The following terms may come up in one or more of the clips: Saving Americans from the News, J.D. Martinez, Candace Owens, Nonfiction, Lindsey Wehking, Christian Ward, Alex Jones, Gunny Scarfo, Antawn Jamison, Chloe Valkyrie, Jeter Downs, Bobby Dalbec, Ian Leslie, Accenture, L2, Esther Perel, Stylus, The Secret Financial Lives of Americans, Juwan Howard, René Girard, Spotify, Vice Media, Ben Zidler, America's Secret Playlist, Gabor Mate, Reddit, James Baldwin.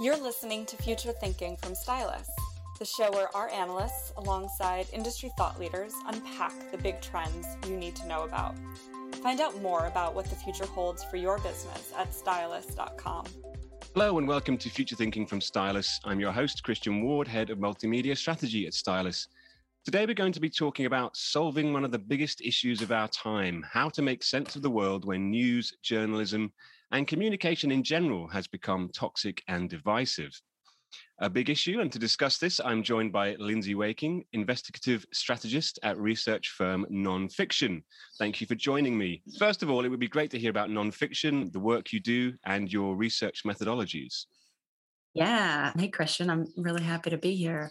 You're listening to Future Thinking from Stylus, the show where our analysts, alongside industry thought leaders, unpack the big trends you need to know about. Find out more about what the future holds for your business at stylus.com. Hello and welcome to Future Thinking from Stylus. I'm your host, Christian Ward, Head of Multimedia Strategy at Stylus. Today we're going to be talking about solving one of the biggest issues of our time, how to make sense of the world when news, journalism, and communication in general has become toxic and divisive. A big issue, and to discuss this, I'm joined by Lindsey Wehking, investigative strategist at research firm Nonfiction. Thank you for joining me. First of all, it would be great to hear about Nonfiction, the work you do, and your research methodologies. Yeah. Hey, Christian. I'm really happy to be here.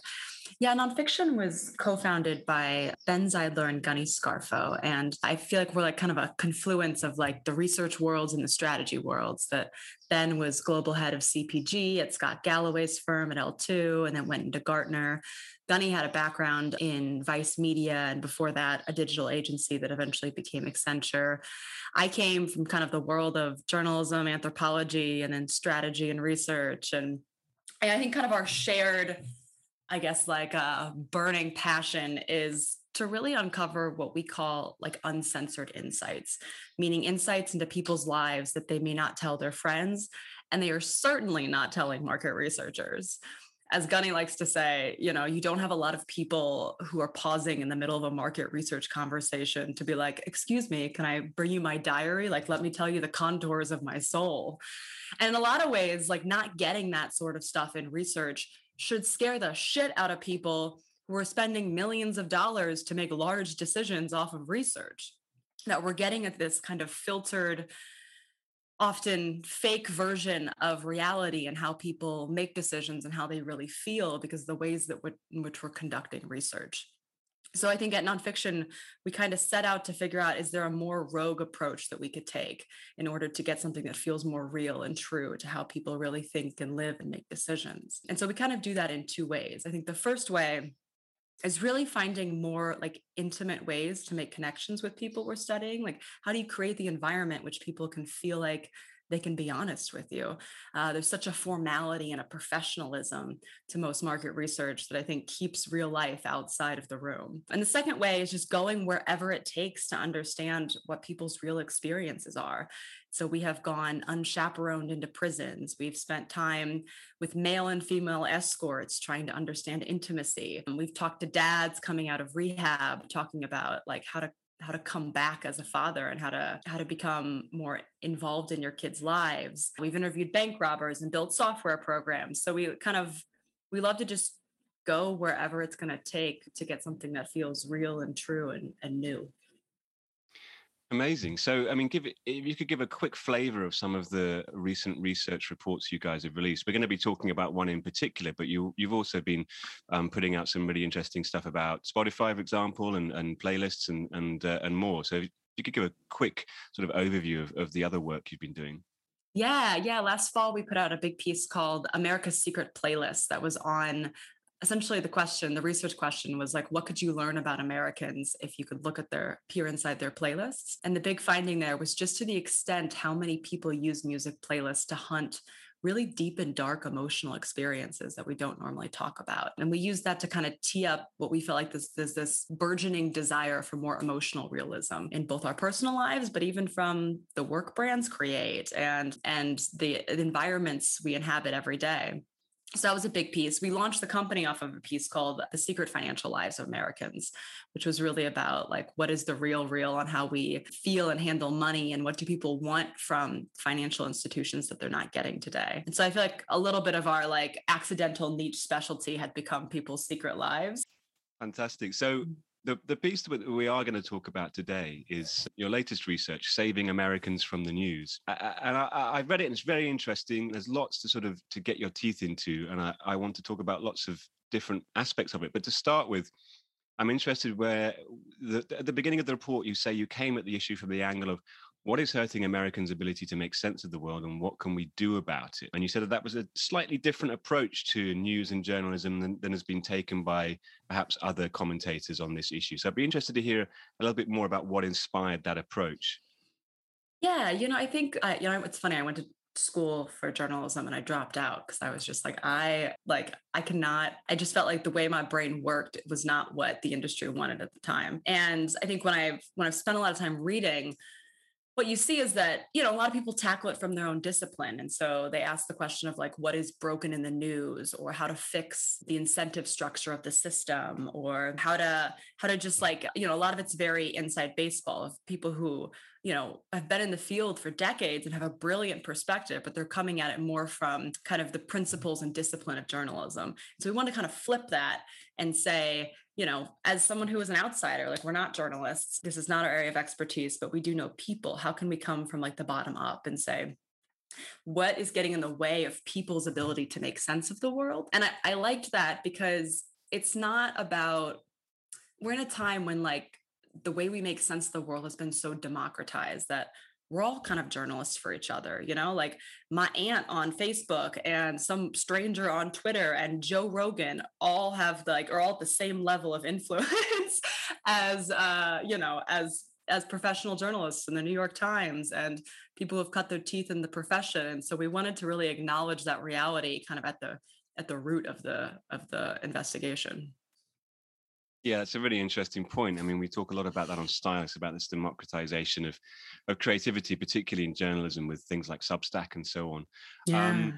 Yeah, Nonfiction was co-founded by Ben Zidler and Gunny Scarfo. And I feel like we're like kind of a confluence of like the research worlds and the strategy worlds. That Ben was global head of CPG at Scott Galloway's firm at L2 and then went into Gartner. Gunny had a background in Vice Media and before that, a digital agency that eventually became Accenture. I came from kind of the world of journalism, anthropology, and then strategy and research. And I think kind of our shared, I guess, like a burning passion is to really uncover what we call like uncensored insights, meaning insights into people's lives that they may not tell their friends, and they are certainly not telling market researchers. As Gunny likes to say, you know, you don't have a lot of people who are pausing in the middle of a market research conversation to be like, excuse me, can I bring you my diary? Like, let me tell you the contours of my soul. And in a lot of ways, like not getting that sort of stuff in research should scare the shit out of people who are spending millions of dollars to make large decisions off of research, that we're getting at this kind of filtered, often fake version of reality and how people make decisions and how they really feel because of the ways that in which we're conducting research. So I think at Nonfiction, we kind of set out to figure out, is there a more rogue approach that we could take in order to get something that feels more real and true to how people really think and live and make decisions? And so we kind of do that in two ways. I think the first way is really finding more like intimate ways to make connections with people we're studying. Like, how do you create the environment which people can feel like they can be honest with you? There's such a formality and a professionalism to most market research that I think keeps real life outside of the room. And the second way is just going wherever it takes to understand what people's real experiences are. So we have gone unchaperoned into prisons. We've spent time with male and female escorts trying to understand intimacy. And we've talked to dads coming out of rehab, talking about like how to come back as a father and how to become more involved in your kids' lives. We've interviewed bank robbers and built software programs. So we love to just go wherever it's going to take to get something that feels real and true and new. Amazing. So, I mean, if you could give a quick flavor of some of the recent research reports you guys have released. We're going to be talking about one in particular, but you've also been putting out some really interesting stuff about Spotify, for example, and playlists and more. So if you could give a quick sort of overview of the other work you've been doing. Yeah. Last fall, we put out a big piece called America's Secret Playlist that was on essentially the research question was like, what could you learn about Americans if you could peer inside their playlists? And the big finding there was just to the extent how many people use music playlists to hunt really deep and dark emotional experiences that we don't normally talk about. And we use that to kind of tee up what we felt like this burgeoning desire for more emotional realism in both our personal lives, but even from the work brands create and the environments we inhabit every day. So that was a big piece. We launched the company off of a piece called The Secret Financial Lives of Americans, which was really about like, what is the real on how we feel and handle money and what do people want from financial institutions that they're not getting today? And so I feel like a little bit of our like accidental niche specialty had become people's secret lives. Fantastic. So the piece that we are going to talk about today is your latest research, Saving Americans from the News. And I've read it and it's very interesting. There's lots to get your teeth into. And I want to talk about lots of different aspects of it. But to start with, I'm interested where at the beginning of the report, you say you came at the issue from the angle of what is hurting Americans' ability to make sense of the world and what can we do about it? And you said that was a slightly different approach to news and journalism than has been taken by perhaps other commentators on this issue. So I'd be interested to hear a little bit more about what inspired that approach. Yeah, I think, it's funny, I went to school for journalism and I dropped out because I was just like, I just felt like the way my brain worked was not what the industry wanted at the time. And I think when I've spent a lot of time reading, what you see is that, you know, a lot of people tackle it from their own discipline. And so they ask the question of like, what is broken in the news, or how to fix the incentive structure of the system, or how to just like, you know, a lot of it's very inside baseball of people who, you know, have been in the field for decades and have a brilliant perspective, but they're coming at it more from kind of the principles and discipline of journalism. So we want to kind of flip that and say, you know, as someone who is an outsider, like, we're not journalists, this is not our area of expertise, but we do know people. How can we come from like the bottom up and say, what is getting in the way of people's ability to make sense of the world? And I liked that because it's not about, we're in a time when like the way we make sense of the world has been so democratized that we're all kind of journalists for each other, you know, like my aunt on Facebook and some stranger on Twitter and Joe Rogan all have like, are all at the same level of influence as professional journalists in the New York Times and people who have cut their teeth in the profession. And so we wanted to really acknowledge that reality kind of at the root of the investigation. Yeah, it's a really interesting point. I mean, we talk a lot about that on Stylus, about this democratization of creativity, particularly in journalism with things like Substack and so on. Yeah.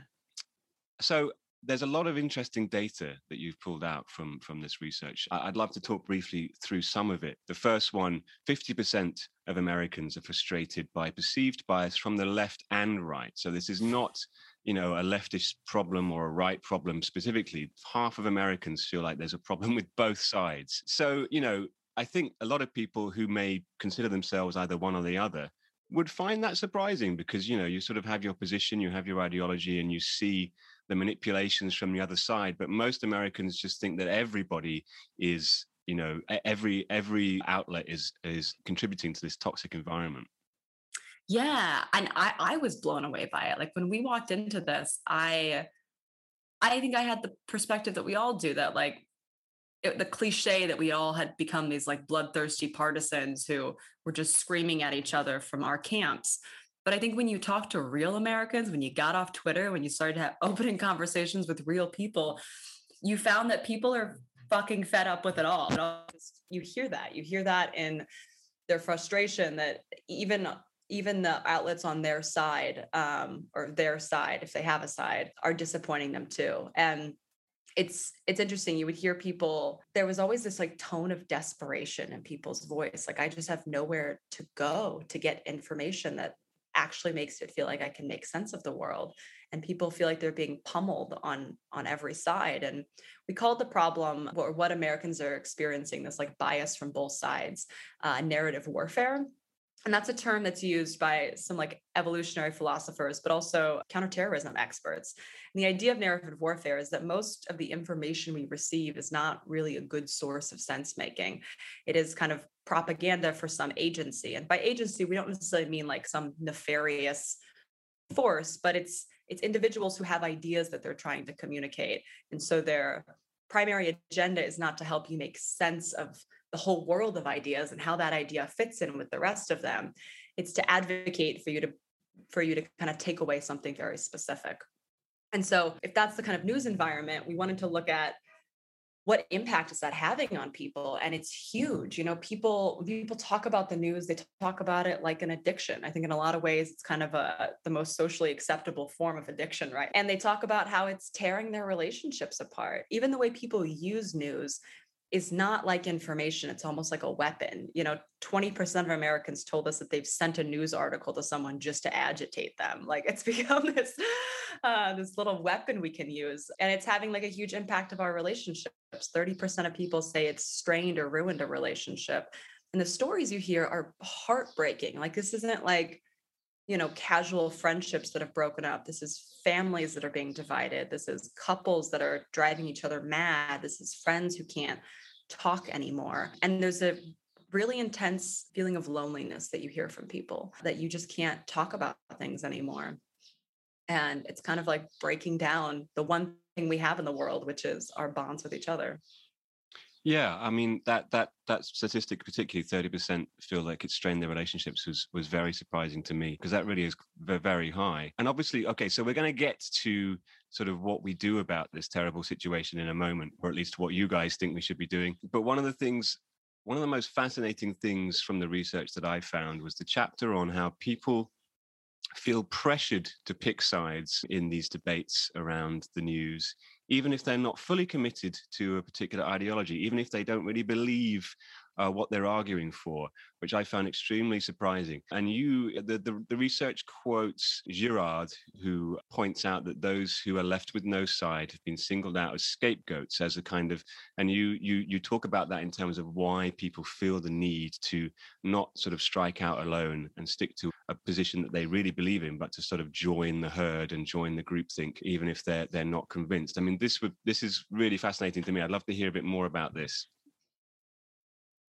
So there's a lot of interesting data that you've pulled out from this research. I'd love to talk briefly through some of it. The first one, 50% of Americans are frustrated by perceived bias from the left and right. So this is not, you know, a leftist problem or a right problem specifically. Half of Americans feel like there's a problem with both sides. So, you know, I think a lot of people who may consider themselves either one or the other would find that surprising because, you know, you sort of have your position, you have your ideology, and you see the manipulations from the other side. But most Americans just think that everybody is, you know, every outlet is contributing to this toxic environment. Yeah. And I was blown away by it. Like when we walked into this, I think I had the perspective that we all do, that like the cliche that we all had become these like bloodthirsty partisans who were just screaming at each other from our camps. But I think when you talk to real Americans, when you got off Twitter, when you started to have opening conversations with real people, you found that people are fucking fed up with it all. You hear that. You hear that in their frustration that even the outlets on their side or their side, if they have a side, are disappointing them too. And it's interesting. You would hear people, there was always this like tone of desperation in people's voice. Like, I just have nowhere to go to get information that actually makes it feel like I can make sense of the world. And people feel like they're being pummeled on every side. And we called the problem, or what Americans are experiencing, this like bias from both sides, narrative warfare. And that's a term that's used by some like evolutionary philosophers, but also counterterrorism experts. And the idea of narrative warfare is that most of the information we receive is not really a good source of sense making. It is kind of propaganda for some agency. And by agency, we don't necessarily mean like some nefarious force, but it's individuals who have ideas that they're trying to communicate. And so their primary agenda is not to help you make sense of the whole world of ideas and how that idea fits in with the rest of them. It's to advocate for you to kind of take away something very specific. And so if that's the kind of news environment, we wanted to look at what impact is that having on people. And it's huge. You know, people talk about the news, they talk about it like an addiction. I think in a lot of ways, it's kind of the most socially acceptable form of addiction, right? And they talk about how it's tearing their relationships apart. Even the way people use news is not like information. It's almost like a weapon. You know, 20% of Americans told us that they've sent a news article to someone just to agitate them. Like, it's become this, this little weapon we can use. And it's having like a huge impact of our relationships. 30% of people say it's strained or ruined a relationship. And the stories you hear are heartbreaking. Like, this isn't like, you know, casual friendships that have broken up. This is families that are being divided. This is couples that are driving each other mad. This is friends who can't talk anymore. And there's a really intense feeling of loneliness that you hear from people, that you just can't talk about things anymore. And it's kind of like breaking down the one thing we have in the world, which is our bonds with each other. Yeah, I mean, that statistic, particularly 30% feel like it strained their relationships, was very surprising to me, because that really is very high. And obviously, okay, so we're going to get to sort of what we do about this terrible situation in a moment, or at least what you guys think we should be doing. But one of the most fascinating things from the research that I found was the chapter on how people feel pressured to pick sides in these debates around the news, even if they're not fully committed to a particular ideology, even if they don't really believe what they're arguing for, which I found extremely surprising. And the research quotes Girard, who points out that those who are left with no side have been singled out as scapegoats, as a kind of, and you talk about that in terms of why people feel the need to not sort of strike out alone and stick to a position that they really believe in, but to sort of join the herd and join the groupthink, even if they're not convinced. I mean, this is really fascinating to me. I'd love to hear a bit more about this.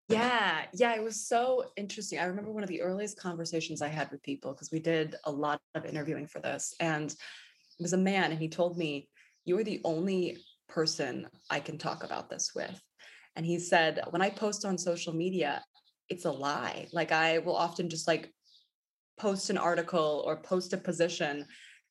Yeah, it was so interesting. I remember one of the earliest conversations I had with people, because we did a lot of interviewing for this, and it was a man, and he told me, "You're the only person I can talk about this with." And he said, "When I post on social media, it's a lie. Like, I will often just like post an article or post a position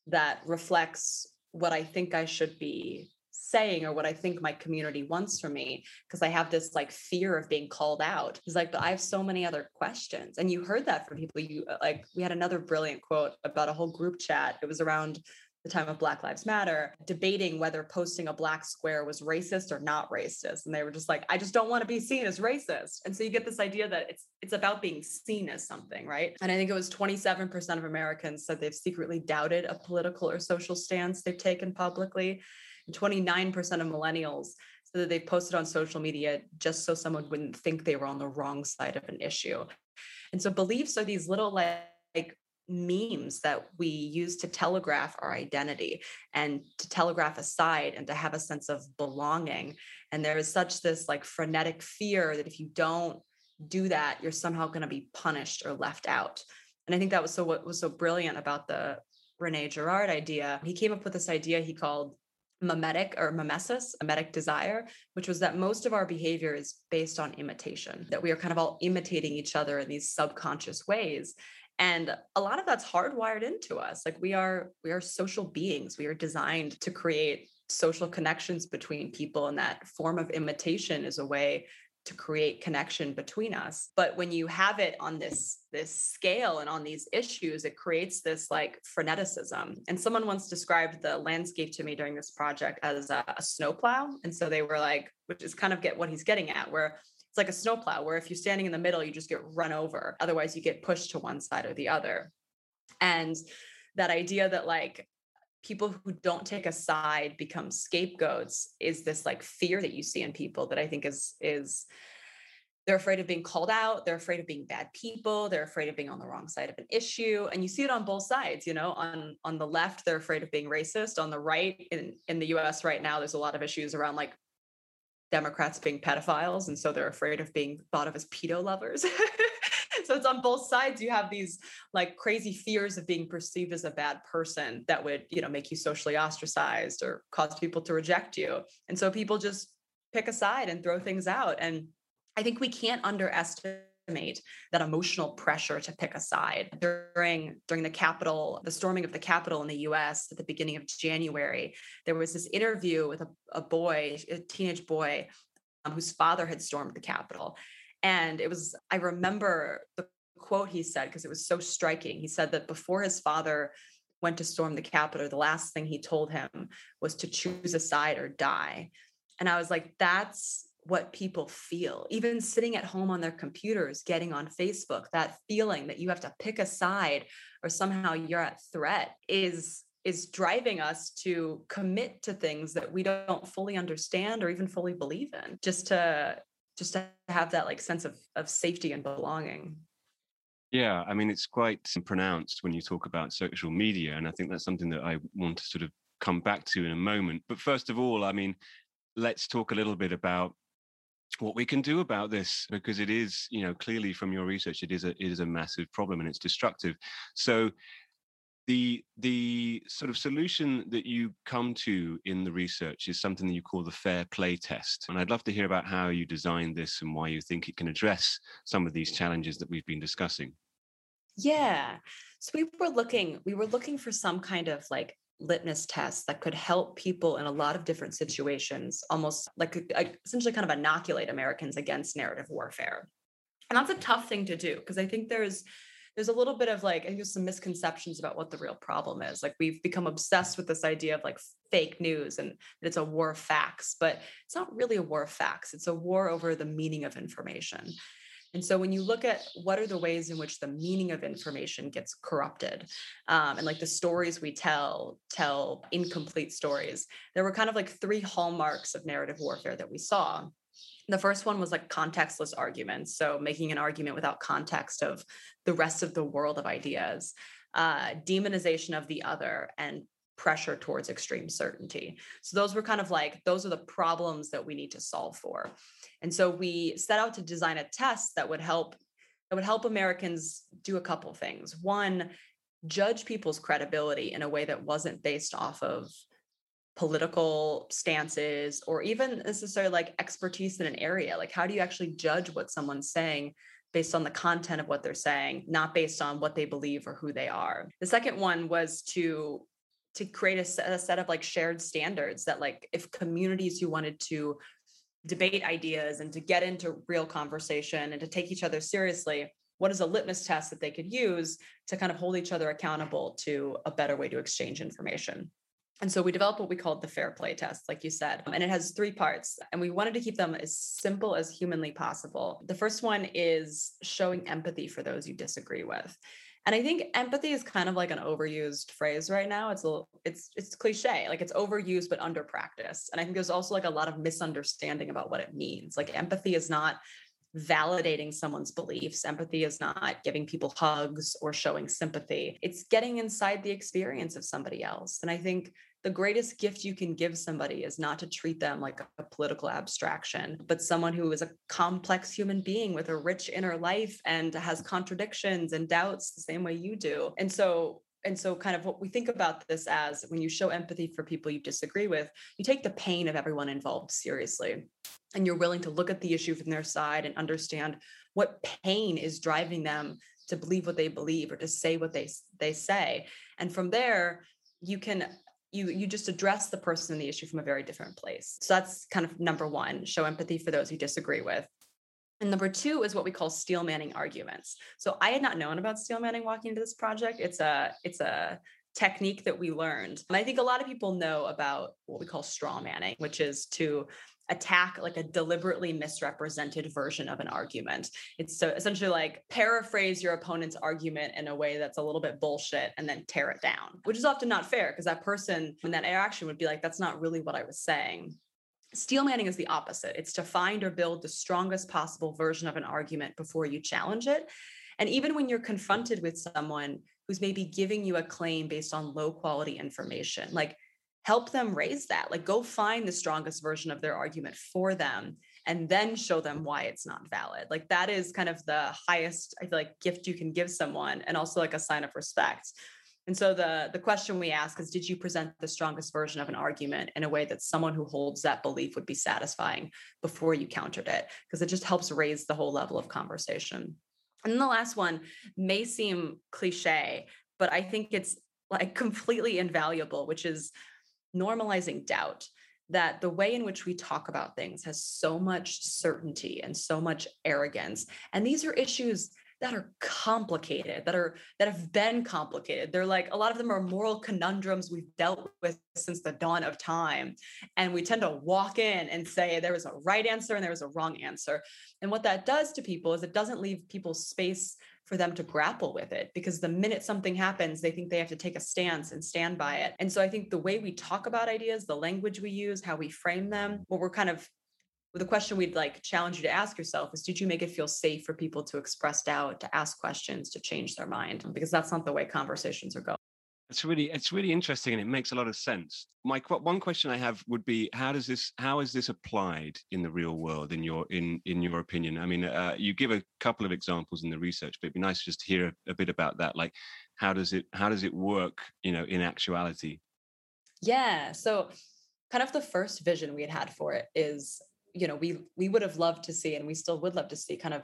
that reflects what I think I should be saying or what I think my community wants from me, because I have this like fear of being called out." He's like, "But I have so many other questions." And you heard that from people. We had another brilliant quote about a whole group chat. It was around the time of Black Lives Matter, debating whether posting a black square was racist or not racist. And they were just like, "I just don't want to be seen as racist." And so you get this idea that it's about being seen as something, right? And I think it was 27% of Americans said they've secretly doubted a political or social stance they've taken publicly. And 29% of millennials said that they've posted on social media just so someone wouldn't think they were on the wrong side of an issue. And so beliefs are these little like memes that we use to telegraph our identity and to telegraph a side and to have a sense of belonging. And there is such this like frenetic fear that if you don't do that, you're somehow going to be punished or left out. And I think that was what was so brilliant about the René Girard idea. He came up with this idea he called mimetic or mimesis, mimetic desire, which was that most of our behavior is based on imitation, that we are kind of all imitating each other in these subconscious ways. And a lot of that's hardwired into us. Like we are social beings. We are designed to create social connections between people, and that form of imitation is a way to create connection between us. But when you have it on this scale and on these issues, it creates this like freneticism. And someone once described the landscape to me during this project as a snowplow. And so they were like, which is kind of what he's getting at, where it's like a snowplow, where if you're standing in the middle, you just get run over. Otherwise, you get pushed to one side or the other. And that idea that like people who don't take a side become scapegoats is this like fear that you see in people that I think is they're afraid of being called out. They're afraid of being bad people. They're afraid of being on the wrong side of an issue. And you see it on both sides, you know, on the left, they're afraid of being racist. On the right, in the US right now, there's a lot of issues around like Democrats being pedophiles. And so they're afraid of being thought of as pedo lovers. So it's on both sides. You have these like crazy fears of being perceived as a bad person that would, you know, make you socially ostracized or cause people to reject you. And so people just pick a side and throw things out. And I think we can't underestimate that emotional pressure to pick a side. During the storming of the Capitol in the US at the beginning of January, there was this interview with a teenage boy whose father had stormed the Capitol. And I remember the quote he said, because it was so striking. He said that before his father went to storm the Capitol, the last thing he told him was to choose a side or die. And I was like, that's what people feel, even sitting at home on their computers, getting on Facebook, that feeling that you have to pick a side or somehow you're at threat is driving us to commit to things that we don't fully understand or even fully believe in, just to have that like sense of safety and belonging. Yeah, I mean, it's quite pronounced when you talk about social media. And I think that's something that I want to sort of come back to in a moment. But first of all, I mean, let's talk a little bit about what we can do about this, because it is, you know, clearly from your research, it is a massive problem and it's destructive. So The sort of solution that you come to in the research is something that you call the fair play test. And I'd love to hear about how you designed this and why you think it can address some of these challenges that we've been discussing. Yeah. So we were looking for some kind of like litmus test that could help people in a lot of different situations, almost like essentially kind of inoculate Americans against narrative warfare. And that's a tough thing to do, because I think there's a little bit of like, I think there's some misconceptions about what the real problem is. Like we've become obsessed with this idea of like fake news and it's a war of facts, but it's not really a war of facts. It's a war over the meaning of information. And so when you look at what are the ways in which the meaning of information gets corrupted, and like the stories we tell incomplete stories, there were kind of like three hallmarks of narrative warfare that we saw. The first one was like contextless arguments. So making an argument without context of the rest of the world of ideas, demonization of the other, and pressure towards extreme certainty. So those were kind of like, those are the problems that we need to solve for. And so we set out to design a test that would help Americans do a couple things. One, judge people's credibility in a way that wasn't based off of political stances or even necessarily like expertise in an area. Like, how do you actually judge what someone's saying based on the content of what they're saying, not based on what they believe or who they are? The second one was to create a set of like shared standards that like if communities who wanted to debate ideas and to get into real conversation and to take each other seriously, what is a litmus test that they could use to kind of hold each other accountable to a better way to exchange information? And so we developed what we called the fair play test, like you said, and it has three parts, and we wanted to keep them as simple as humanly possible. The first one is showing empathy for those you disagree with. And I think empathy is kind of like an overused phrase right now. It's cliche, like it's overused, but under practice. And I think there's also like a lot of misunderstanding about what it means. Like empathy is not validating someone's beliefs. Empathy is not giving people hugs or showing sympathy. It's getting inside the experience of somebody else. And I think the greatest gift you can give somebody is not to treat them like a political abstraction, but someone who is a complex human being with a rich inner life and has contradictions and doubts the same way you do. And so kind of what we think about this as, when you show empathy for people you disagree with, you take the pain of everyone involved seriously. And you're willing to look at the issue from their side and understand what pain is driving them to believe what they believe or to say what they say. And from there, you just address the person and the issue from a very different place. So that's kind of number one, show empathy for those you disagree with. And number two is what we call steelmanning arguments. So I had not known about steelmanning walking into this project. It's a technique that we learned. And I think a lot of people know about what we call strawmanning, which is to attack like a deliberately misrepresented version of an argument. It's so essentially like paraphrase your opponent's argument in a way that's a little bit bullshit and then tear it down, which is often not fair because that person in that interaction would be like, that's not really what I was saying. Steelmanning is the opposite. It's to find or build the strongest possible version of an argument before you challenge it. And even when you're confronted with someone who's maybe giving you a claim based on low quality information, like help them raise that, like go find the strongest version of their argument for them and then show them why it's not valid. Like that is kind of the highest, I feel like, gift you can give someone, and also like a sign of respect. And so the question we ask is, did you present the strongest version of an argument in a way that someone who holds that belief would be satisfying before you countered it? Because it just helps raise the whole level of conversation. And then the last one may seem cliche, but I think it's like completely invaluable, which is normalizing doubt. That the way in which we talk about things has so much certainty and so much arrogance. And these are issues that are complicated, that have been complicated. They're like, a lot of them are moral conundrums we've dealt with since the dawn of time. And we tend to walk in and say there was a right answer and there was a wrong answer. And what that does to people is it doesn't leave people space for them to grapple with it, because the minute something happens, they think they have to take a stance and stand by it. And so I think the way we talk about ideas, the language we use, how we frame them, what we're kind of, the question we'd like challenge you to ask yourself is, did you make it feel safe for people to express doubt, to ask questions, to change their mind? Because that's not the way conversations are going. It's really interesting, and it makes a lot of sense. My one question I have would be, how is this applied in the real world, in your opinion? I mean, you give a couple of examples in the research, but it'd be nice just to hear a bit about that. Like, how does it work, you know, in actuality? Yeah. So kind of the first vision we had for it is, you know, we would have loved to see, and we still would love to see, kind of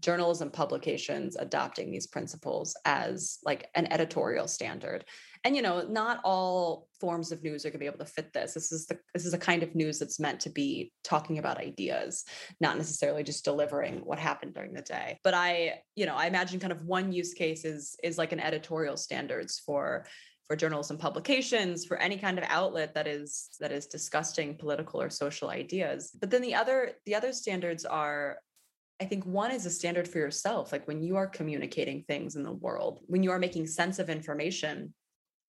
journalism publications adopting these principles as like an editorial standard. And, you know, not all forms of news are going to be able to fit this. This is a kind of news that's meant to be talking about ideas, not necessarily just delivering what happened during the day. But I imagine kind of one use case is like an editorial standards for journalism publications, for any kind of outlet that is discussing political or social ideas. But then the other standards are, I think one is a standard for yourself. Like when you are communicating things in the world, when you are making sense of information,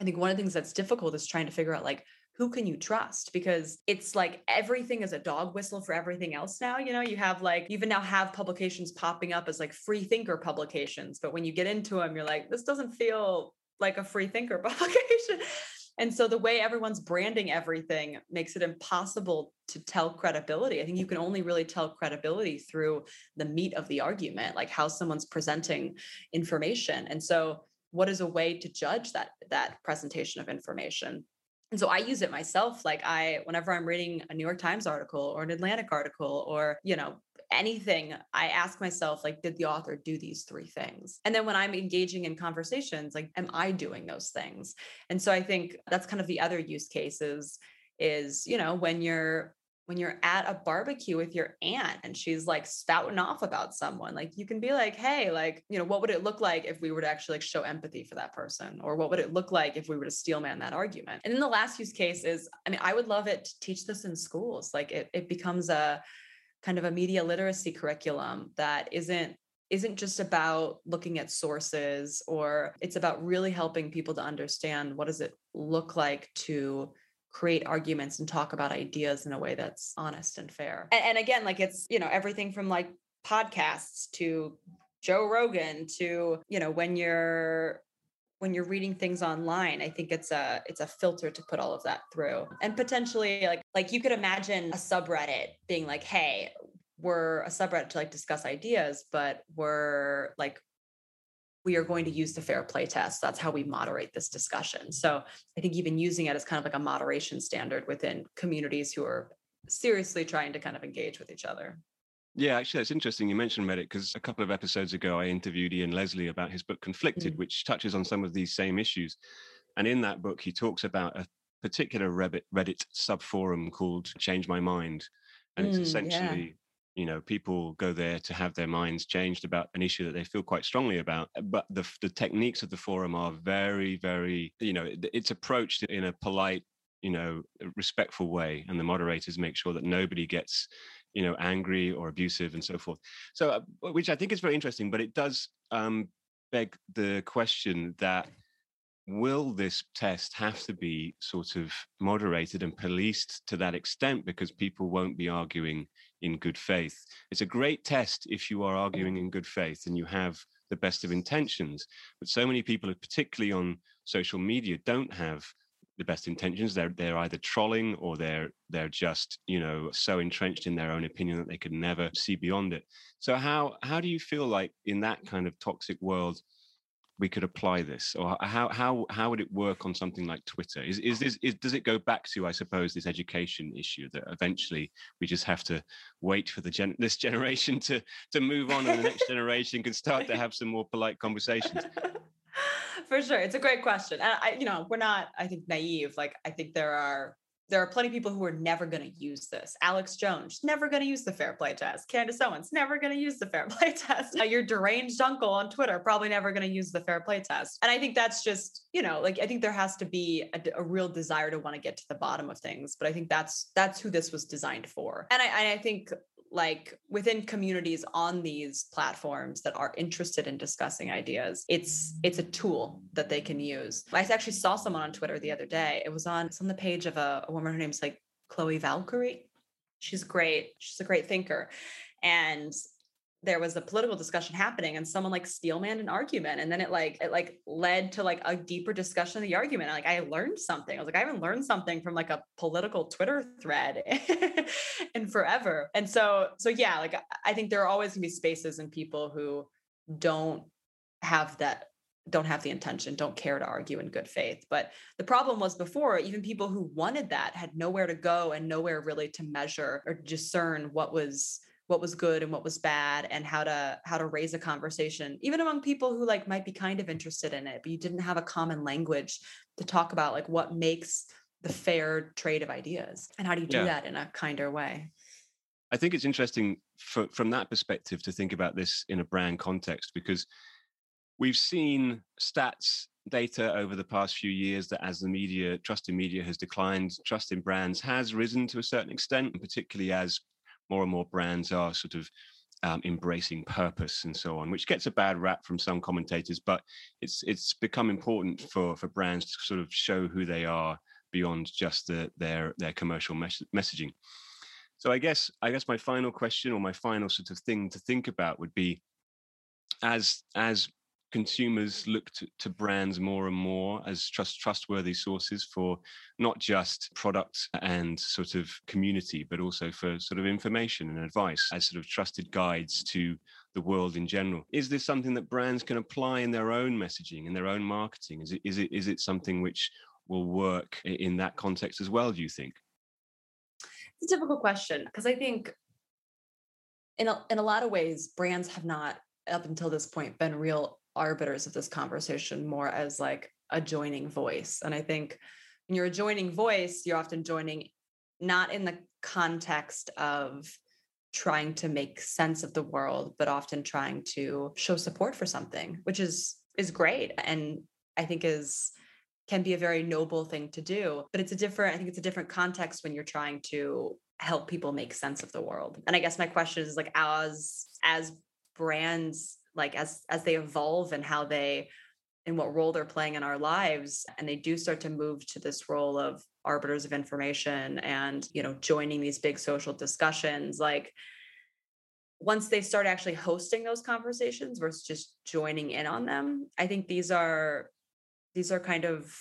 I think one of the things that's difficult is trying to figure out like, who can you trust? Because it's like everything is a dog whistle for everything else now. You know, you have like, you even now have publications popping up as like free thinker publications. But when you get into them, you're like, this doesn't feel like a free thinker publication. And so the way everyone's branding everything makes it impossible to tell credibility. I think you can only really tell credibility through the meat of the argument, like how someone's presenting information. And so what is a way to judge that presentation of information? And so I use it myself. Like whenever I'm reading a New York Times article or an Atlantic article or, you know, anything, I ask myself, like, did the author do these three things? And then when I'm engaging in conversations, like, am I doing those things? And so I think that's kind of the other use cases is, you know, when you're at a barbecue with your aunt and she's like spouting off about someone, like you can be like, hey, like, you know, what would it look like if we were to actually like show empathy for that person? Or what would it look like if we were to steel man that argument? And then the last use case is, I mean, I would love it to teach this in schools. Like it becomes a kind of a media literacy curriculum that isn't just about looking at sources, or it's about really helping people to understand what does it look like to create arguments and talk about ideas in a way that's honest and fair. And again, like it's, you know, everything from like podcasts to Joe Rogan to, you know, when you're reading things online, I think it's a filter to put all of that through. And potentially like you could imagine a subreddit being like, hey, we're a subreddit to like discuss ideas, but we are going to use the fair play test. That's how we moderate this discussion. So I think even using it as kind of like a moderation standard within communities who are seriously trying to kind of engage with each other. Yeah, actually, that's interesting you mentioned Reddit, because a couple of episodes ago, I interviewed Ian Leslie about his book Conflicted, mm-hmm. which touches on some of these same issues. And in that book, he talks about a particular Reddit subforum called Change My Mind. And it's essentially... Yeah. You know, people go there to have their minds changed about an issue that they feel quite strongly about. But the techniques of the forum are very, very, you know, it's approached in a polite, you know, respectful way. And the moderators make sure that nobody gets, you know, angry or abusive and so forth. So, which I think is very interesting, but it does beg the question that will this test have to be sort of moderated and policed to that extent because people won't be arguing in good faith? It's a great test if you are arguing in good faith and you have the best of intentions. But so many people, particularly on social media, don't have the best intentions. They're either trolling or they're just, you know, so entrenched in their own opinion that they could never see beyond it. So how do you feel like in that kind of toxic world we could apply this, or how would it work on something like Twitter? Does it go back to, I suppose, this education issue that eventually we just have to wait for this generation to move on, and the next generation can start to have some more polite conversations? For sure, it's a great question, and we're not, I think, naive. Like I think there are plenty of people who are never going to use this. Alex Jones, never going to use the fair play test. Candace Owens, never going to use the fair play test. Your deranged uncle on Twitter, probably never going to use the fair play test. And I think that's just, you know, like, I think there has to be a real desire to want to get to the bottom of things. But I think that's who this was designed for. And I think like within communities on these platforms that are interested in discussing ideas, it's a tool that they can use. I actually saw someone on Twitter the other day. It's on the page of a woman. Her name's like Chloe Valkyrie. She's great. She's a great thinker. And there was a political discussion happening, and someone like steelmanned an argument. And then it led to like a deeper discussion of the argument. And, like, I learned something. I was like, I haven't learned something from like a political Twitter thread in forever. And so yeah, like I think there are always gonna be spaces and people who don't have that don't have the intention, don't care to argue in good faith. But the problem was before, even people who wanted that had nowhere to go and nowhere really to measure or discern what was good and what was bad and how to raise a conversation, even among people who like might be kind of interested in it, but you didn't have a common language to talk about like what makes the fair trade of ideas. And how do you do that in a kinder way? I think it's interesting from that perspective to think about this in a brand context, because we've seen stats data over the past few years that as the media, trust in media has declined, trust in brands has risen to a certain extent, and particularly as more and more brands are sort of embracing purpose and so on, which gets a bad rap from some commentators, but it's become important for brands to sort of show who they are beyond just their commercial messaging. So I guess my final question or my final sort of thing to think about would be, as consumers look to brands more and more as trustworthy sources for not just products and sort of community, but also for sort of information and advice as sort of trusted guides to the world in general. Is this something that brands can apply in their own messaging, in their own marketing? Is it something which will work in that context as well, do you think? It's a difficult question, because I think in a lot of ways, brands have not up until this point been real arbiters of this conversation, more as like a joining voice. And I think when you're a joining voice, you're often joining not in the context of trying to make sense of the world, but often trying to show support for something, which is great. And I think can be a very noble thing to do, but it's a different context when you're trying to help people make sense of the world. And I guess my question is like, as brands, like as they evolve and how they, and what role they're playing in our lives, and they do start to move to this role of arbiters of information and, you know, joining these big social discussions, like once they start actually hosting those conversations versus just joining in on them, I think these are kind of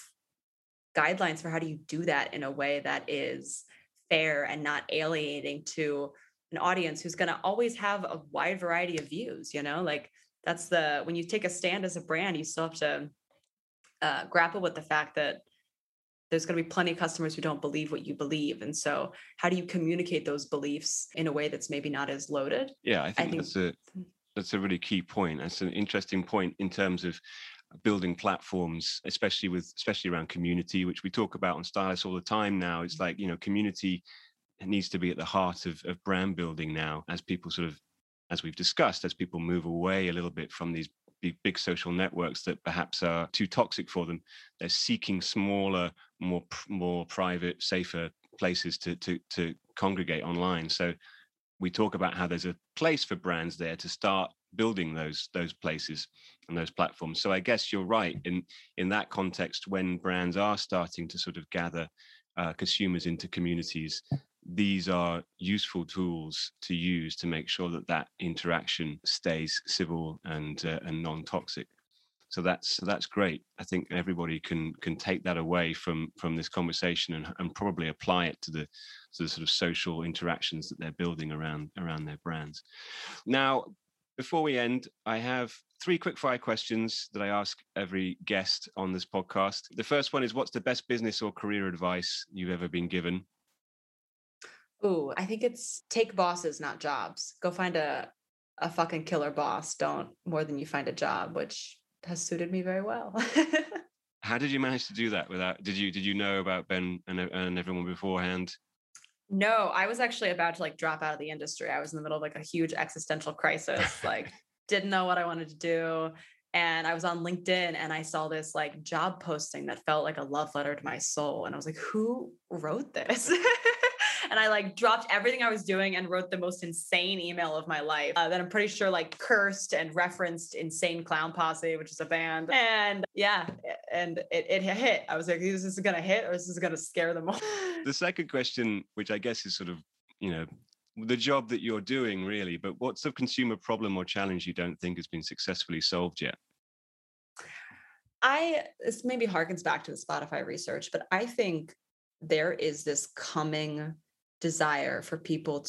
guidelines for how do you do that in a way that is fair and not alienating to an audience who's going to always have a wide variety of views, you know, like that's when you take a stand as a brand, you still have to grapple with the fact that there's going to be plenty of customers who don't believe what you believe. And so how do you communicate those beliefs in a way that's maybe not as loaded? Yeah, I think that's a really key point. That's an interesting point in terms of building platforms, especially around community, which we talk about on Stylus all the time now. It's like, you know, community needs to be at the heart of brand building now, as people sort of, as we've discussed, as people move away a little bit from these big social networks that perhaps are too toxic for them. They're seeking smaller, more private, safer places to congregate online. So we talk about how there's a place for brands there to start building those places and those platforms. So I guess you're right in that context, when brands are starting to sort of gather consumers into communities, these are useful tools to use to make sure that interaction stays civil and non-toxic. So that's great. I think everybody can take that away from this conversation and probably apply it to the sort of social interactions that they're building around their brands. Now, before we end, I have 3 quick fire questions that I ask every guest on this podcast. The first one is, what's the best business or career advice you've ever been given? Ooh, I think it's take bosses, not jobs. Go find a fucking killer boss. Don't more than you find a job, which has suited me very well. How did you manage to do that without, did you know about Ben and everyone beforehand? No, I was actually about to like drop out of the industry. I was in the middle of like a huge existential crisis, like didn't know what I wanted to do. And I was on LinkedIn and I saw this like job posting that felt like a love letter to my soul. And I was like, who wrote this? And I like dropped everything I was doing and wrote the most insane email of my life that I'm pretty sure like cursed and referenced Insane Clown Posse, which is a band. And yeah, and it hit. I was like, is this going to hit or is this going to scare them all? The second question, which I guess is sort of, you know, the job that you're doing really, but what's the consumer problem or challenge you don't think has been successfully solved yet? This maybe harkens back to the Spotify research, but I think there is this coming desire for people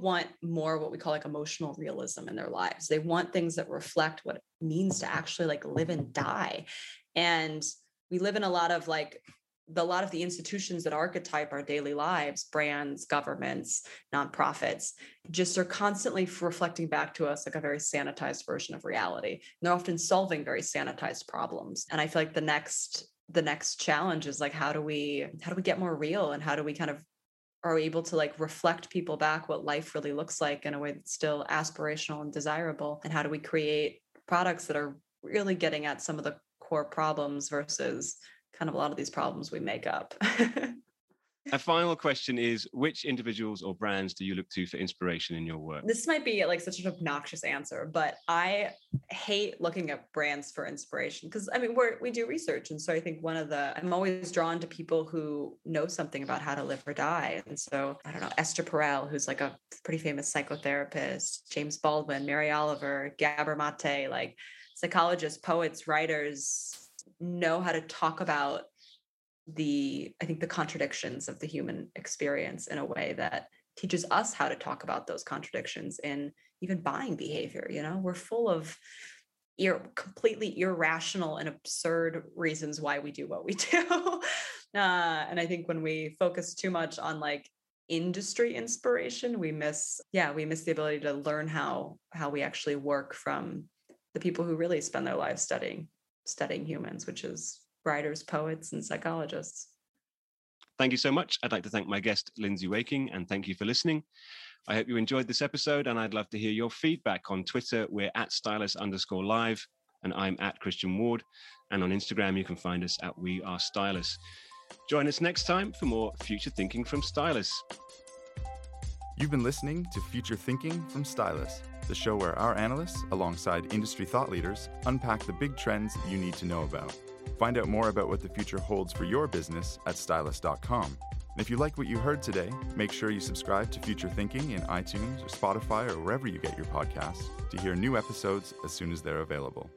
want more what we call like emotional realism in their lives. They want things that reflect what means to actually like live and die. And we live in a lot of like a lot of the institutions that archetype our daily lives, brands, governments, nonprofits, just are constantly reflecting back to us like a very sanitized version of reality. And they're often solving very sanitized problems. And I feel like the next challenge is like, how do we get more real, and how do we kind of are able to like reflect people back what life really looks like in a way that's still aspirational and desirable? And how do we create products that are really getting at some of the core problems versus kind of a lot of these problems we make up? A final question is, which individuals or brands do you look to for inspiration in your work? This might be like such an obnoxious answer, but I hate looking at brands for inspiration because I mean, we do research. And so I think I'm always drawn to people who know something about how to live or die. And so I don't know, Esther Perel, who's like a pretty famous psychotherapist, James Baldwin, Mary Oliver, Gabor Mate, like psychologists, poets, writers know how to talk about the contradictions of the human experience in a way that teaches us how to talk about those contradictions in even buying behavior. You know, we're full of completely irrational and absurd reasons why we do what we do. And I think when we focus too much on like industry inspiration, we miss the ability to learn how we actually work from the people who really spend their lives studying humans, which is writers, poets, and psychologists. Thank you so much. I'd like to thank my guest, Lindsey Wehking, and thank you for listening. I hope you enjoyed this episode, and I'd love to hear your feedback. On Twitter, we're @Stylus_live, and I'm @Christian Ward. And on Instagram, you can find us at @WeAreStylus. Join us next time for more Future Thinking from Stylus. You've been listening to Future Thinking from Stylus, the show where our analysts, alongside industry thought leaders, unpack the big trends you need to know about. Find out more about what the future holds for your business at Stylus.com. And if you like what you heard today, make sure you subscribe to Future Thinking in iTunes or Spotify or wherever you get your podcasts to hear new episodes as soon as they're available.